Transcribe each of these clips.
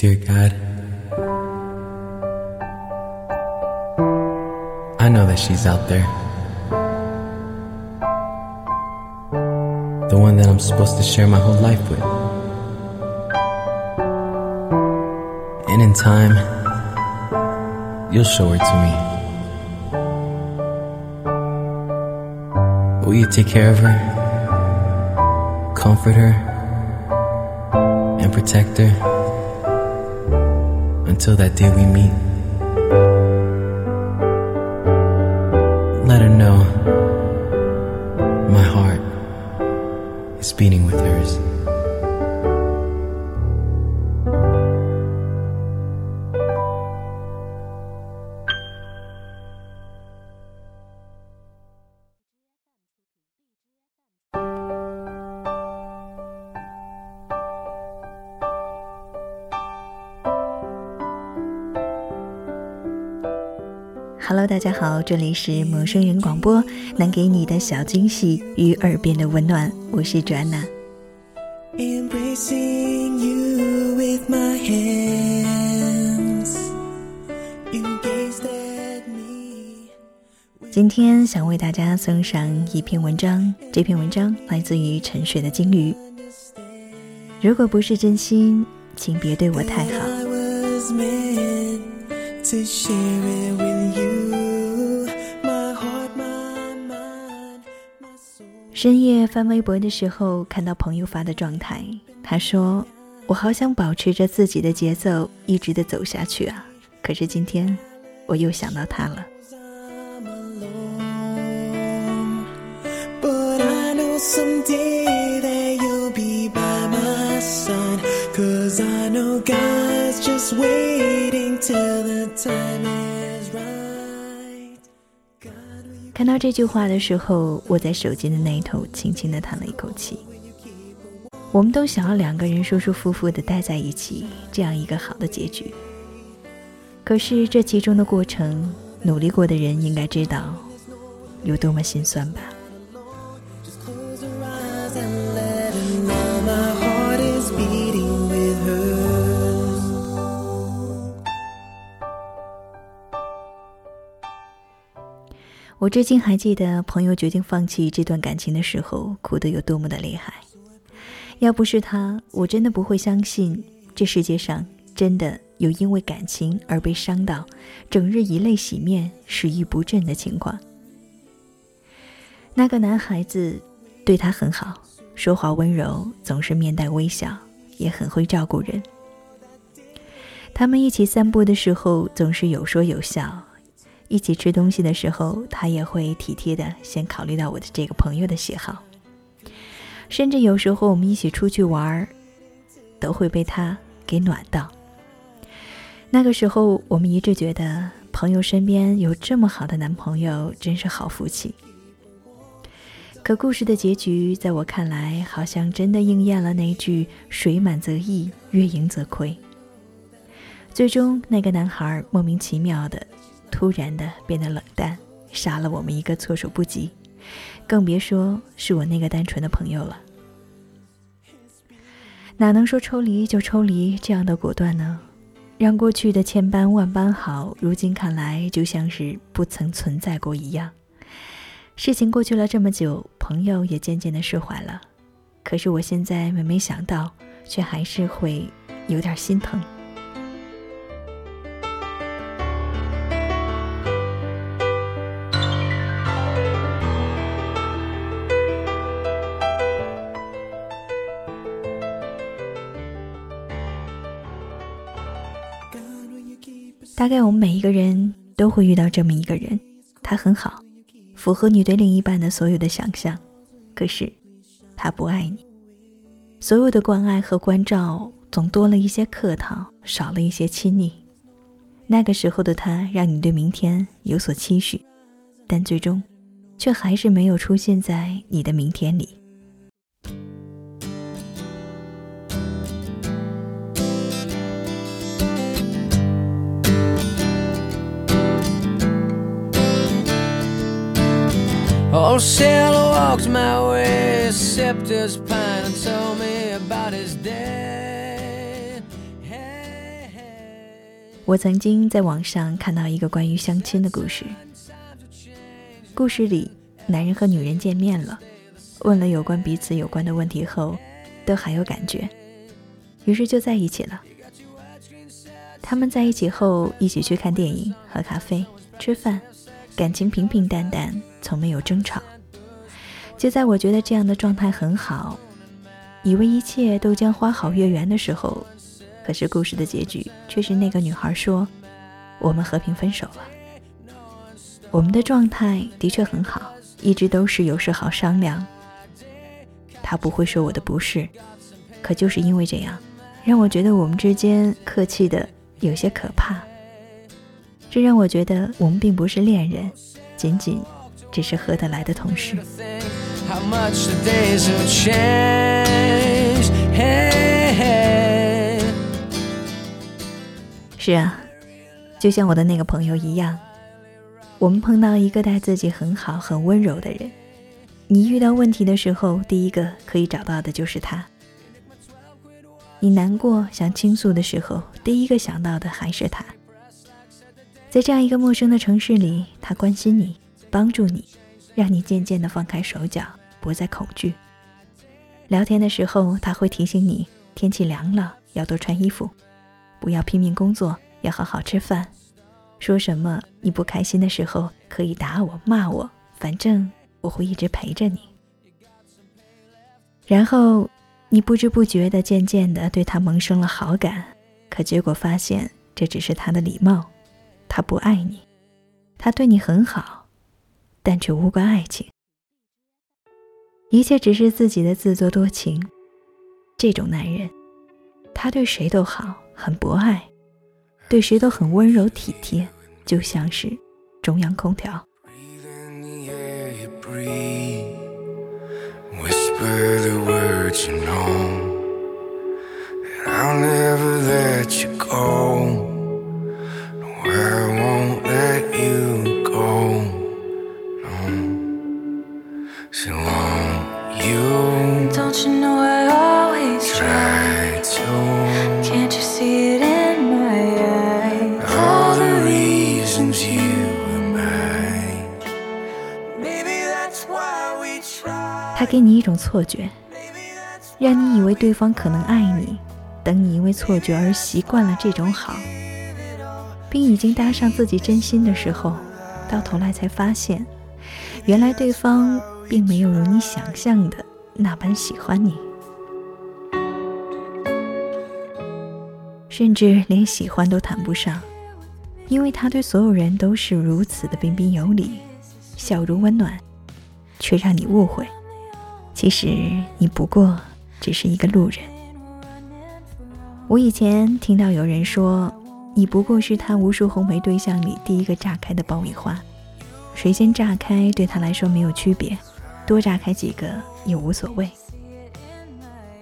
Dear God, I know that she's out there, the one that I'm supposed to share my whole life with. And in time, you'll show her to me. Will you take care of her, comfort her, and protect her? Until that day we meet, let her know my heart is beating with hers. Hello， 大家好，这里是陌生人广播，能给你的小惊喜与耳边的温暖，我是 Joanna。 今天想为大家送上一篇文章，这篇文章来自于沉睡的鲸鱼。如果不是真心，请别对我太好。深夜翻微博的时候，看到朋友发的状态，他说：“我好想保持着自己的节奏，一直的走下去啊！可是今天，我又想到他了。”看到这句话的时候，我在手机的那一头轻轻地叹了一口气。我们都想要两个人舒舒服服地待在一起，这样一个好的结局。可是这其中的过程，努力过的人应该知道有多么心酸吧。我至今还记得朋友决定放弃这段感情的时候，哭得有多么的厉害。要不是他，我真的不会相信这世界上真的有因为感情而被伤到，整日以泪洗面、食欲不振的情况。那个男孩子对他很好，说话温柔，总是面带微笑，也很会照顾人。他们一起散步的时候，总是有说有笑。一起吃东西的时候，他也会体贴的先考虑到我的这个朋友的喜好，甚至有时候我们一起出去玩，都会被他给暖到。那个时候我们一致觉得，朋友身边有这么好的男朋友，真是好福气。可故事的结局，在我看来，好像真的应验了那句水满则溢，月盈则亏。最终那个男孩莫名其妙的突然的变得冷淡，杀了我们一个措手不及，更别说是我那个单纯的朋友了。哪能说抽离就抽离这样的果断呢？让过去的千般万般好，如今看来就像是不曾存在过一样。事情过去了这么久，朋友也渐渐的释怀了，可是我现在每每想到，却还是会有点心疼。大概我们每一个人都会遇到这么一个人，他很好，符合你对另一半的所有的想象，可是他不爱你。所有的关爱和关照，总多了一些客套，少了一些亲昵。那个时候的他，让你对明天有所期许，但最终却还是没有出现在你的明天里。我曾经在网上看到一个关于相亲的故事。故事里，男人和女人见面了，问了有关彼此有关的问题后，都还有感觉，于是就在一起了。他们在一起后，一起去看电影、喝咖啡、吃饭，感情平平淡淡，从没有争吵。就在我觉得这样的状态很好，以为一切都将花好月圆的时候，可是故事的结局却是那个女孩说，我们和平分手了。我们的状态的确很好，一直都是有事好商量，她不会说我的不是，可就是因为这样，让我觉得我们之间客气的有些可怕。这让我觉得我们并不是恋人，仅仅只是合得来的同事。是啊，就像我的那个朋友一样，我们碰到一个待自己很好很温柔的人，你遇到问题的时候第一个可以找到的就是他，你难过想倾诉的时候第一个想到的还是他。在这样一个陌生的城市里，他关心你，帮助你，让你渐渐地放开手脚，不再恐惧。聊天的时候他会提醒你，天气凉了要多穿衣服，不要拼命工作，要好好吃饭。说什么你不开心的时候可以打我骂我，反正我会一直陪着你。然后你不知不觉的渐渐的对他萌生了好感，可结果发现这只是他的礼貌，他不爱你，他对你很好，但却无关爱情，一切只是自己的自作多情。这种男人，他对谁都好，很博爱，对谁都很温柔体贴，就像是中央空调。他给你一种错觉，让你以为对方可能爱你，等你因为错觉而习惯了这种好，并已经搭上自己真心的时候，到头来才发现，原来对方并没有如你想象的那般喜欢你，甚至连喜欢都谈不上，因为他对所有人都是如此的彬彬有礼，笑容温暖，却让你误会其实你不过只是一个路人。我以前听到有人说，你不过是他无数红梅对象里第一个炸开的爆米花，谁先炸开对他来说没有区别，多炸开几个也无所谓。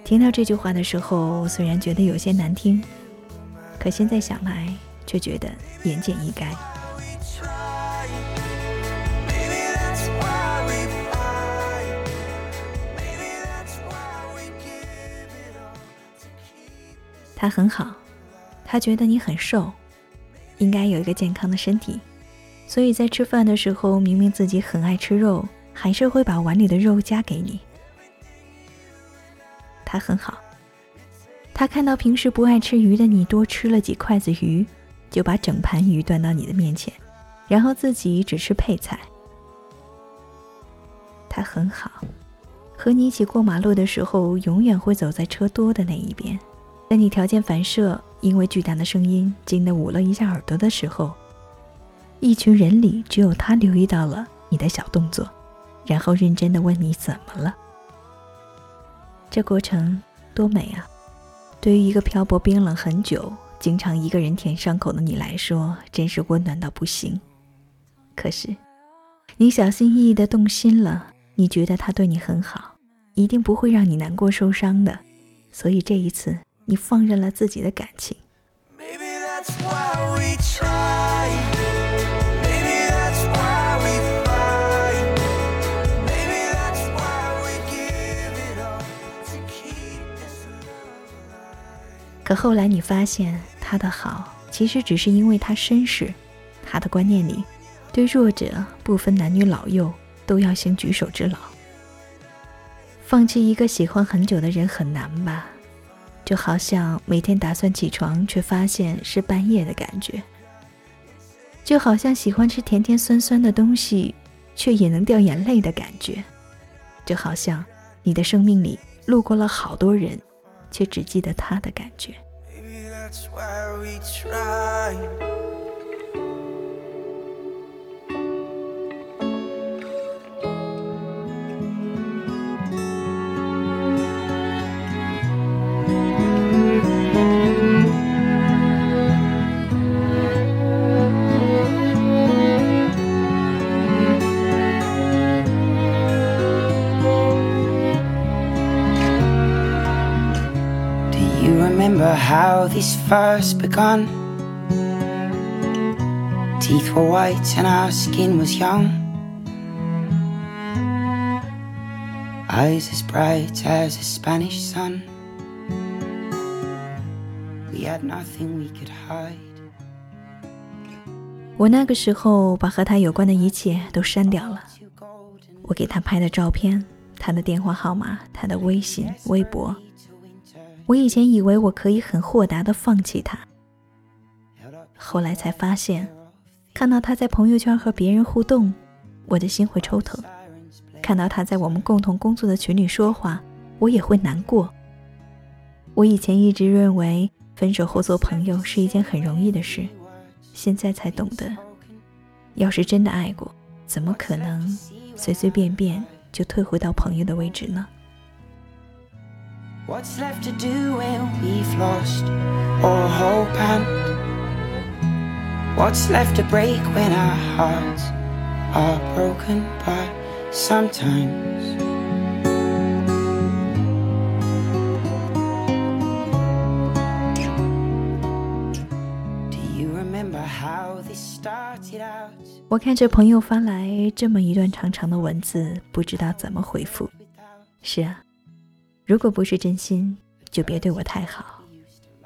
听到这句话的时候，虽然觉得有些难听，可现在想来却觉得言简意赅。他很好，他觉得你很瘦，应该有一个健康的身体，所以在吃饭的时候，明明自己很爱吃肉，还是会把碗里的肉夹给你。他很好，他看到平时不爱吃鱼的你多吃了几筷子鱼，就把整盘鱼端到你的面前，然后自己只吃配菜。他很好，和你一起过马路的时候，永远会走在车多的那一边，在你条件反射因为巨大的声音惊得捂了一下耳朵的时候，一群人里只有他留意到了你的小动作，然后认真地问你怎么了。这过程多美啊，对于一个漂泊冰冷很久，经常一个人舔伤口的你来说，真是温暖到不行。可是你小心翼翼地动心了，你觉得他对你很好，一定不会让你难过受伤的，所以这一次你放任了自己的感情。可后来你发现他的好其实只是因为他绅士，他的观念里，对弱者不分男女老幼，都要行举手之劳。放弃一个喜欢很久的人很难吧？就好像每天打算起床却发现是半夜的感觉，就好像喜欢吃甜甜酸酸的东西却也能掉眼泪的感觉，就好像你的生命里路过了好多人却只记得他的感觉。 Maybe that's why we try.Remember how this first begun? Teeth were white and our skin was young. Eyes as bright as a Spanish sun. We had nothing we could hide. 我那个时候把和他有关的一切都删掉了。我给他拍的照片，他的电话号码，他的微信、微博。我以前以为我可以很豁达地放弃他，后来才发现，看到他在朋友圈和别人互动，我的心会抽疼；看到他在我们共同工作的群里说话，我也会难过。我以前一直认为分手后做朋友是一件很容易的事，现在才懂得，要是真的爱过，怎么可能随随便便就退回到朋友的位置呢？What's left to do when we've lost all hope and what's left to break when our hearts are broken by sometimes Do you remember how this started out? 我看着朋友发来这么一段长长的文字，不知道怎么回复。是啊，如果不是真心，就别对我太好，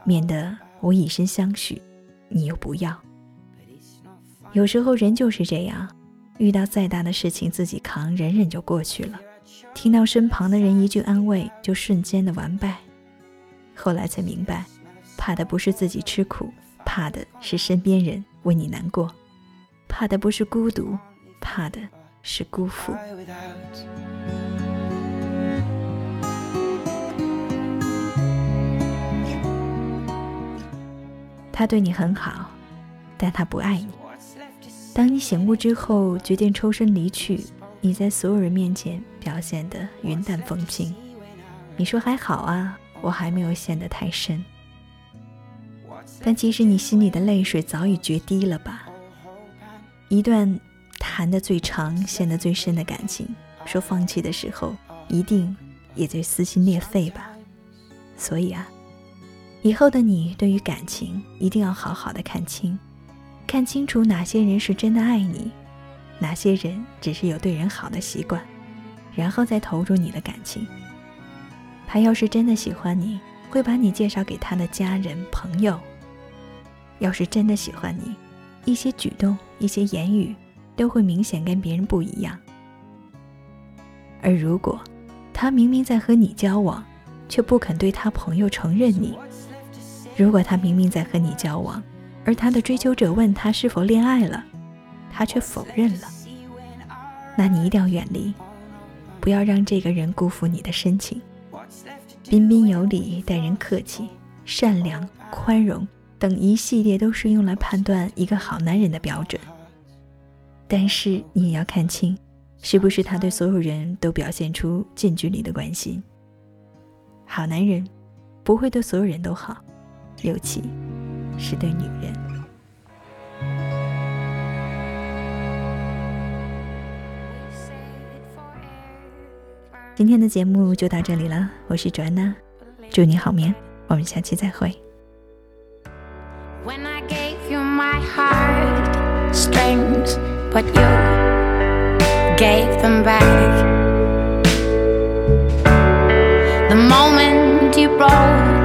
免得我以身相许，你又不要。有时候人就是这样，遇到再大的事情自己扛，忍忍就过去了，听到身旁的人一句安慰，就瞬间的完败。后来才明白，怕的不是自己吃苦，怕的是身边人为你难过，怕的不是孤独，怕的是辜负。他对你很好，但他不爱你。当你醒悟之后，决定抽身离去，你在所有人面前表现得云淡风轻。你说还好啊，我还没有陷得太深。但其实你心里的泪水早已决堤了吧？一段谈得最长、陷得最深的感情，说放弃的时候，一定也最撕心裂肺吧？所以啊，以后的你对于感情一定要好好的看清楚哪些人是真的爱你，哪些人只是有对人好的习惯，然后再投入你的感情。他要是真的喜欢你，会把你介绍给他的家人朋友。要是真的喜欢你，一些举动一些言语都会明显跟别人不一样。而如果他明明在和你交往，却不肯对他朋友承认你，如果他明明在和你交往，而他的追求者问他是否恋爱了，他却否认了，那你一定要远离，不要让这个人辜负你的深情。彬彬有礼，待人客气，善良宽容等一系列都是用来判断一个好男人的标准。但是你也要看清，是不是他对所有人都表现出近距离的关心。好男人不会对所有人都好，尤其是对女人。今天的节目就到这里了，我是Joanna，祝你好眠，我们下期再会。 When I gave you my heart strings, but you gave them back. The moment you broke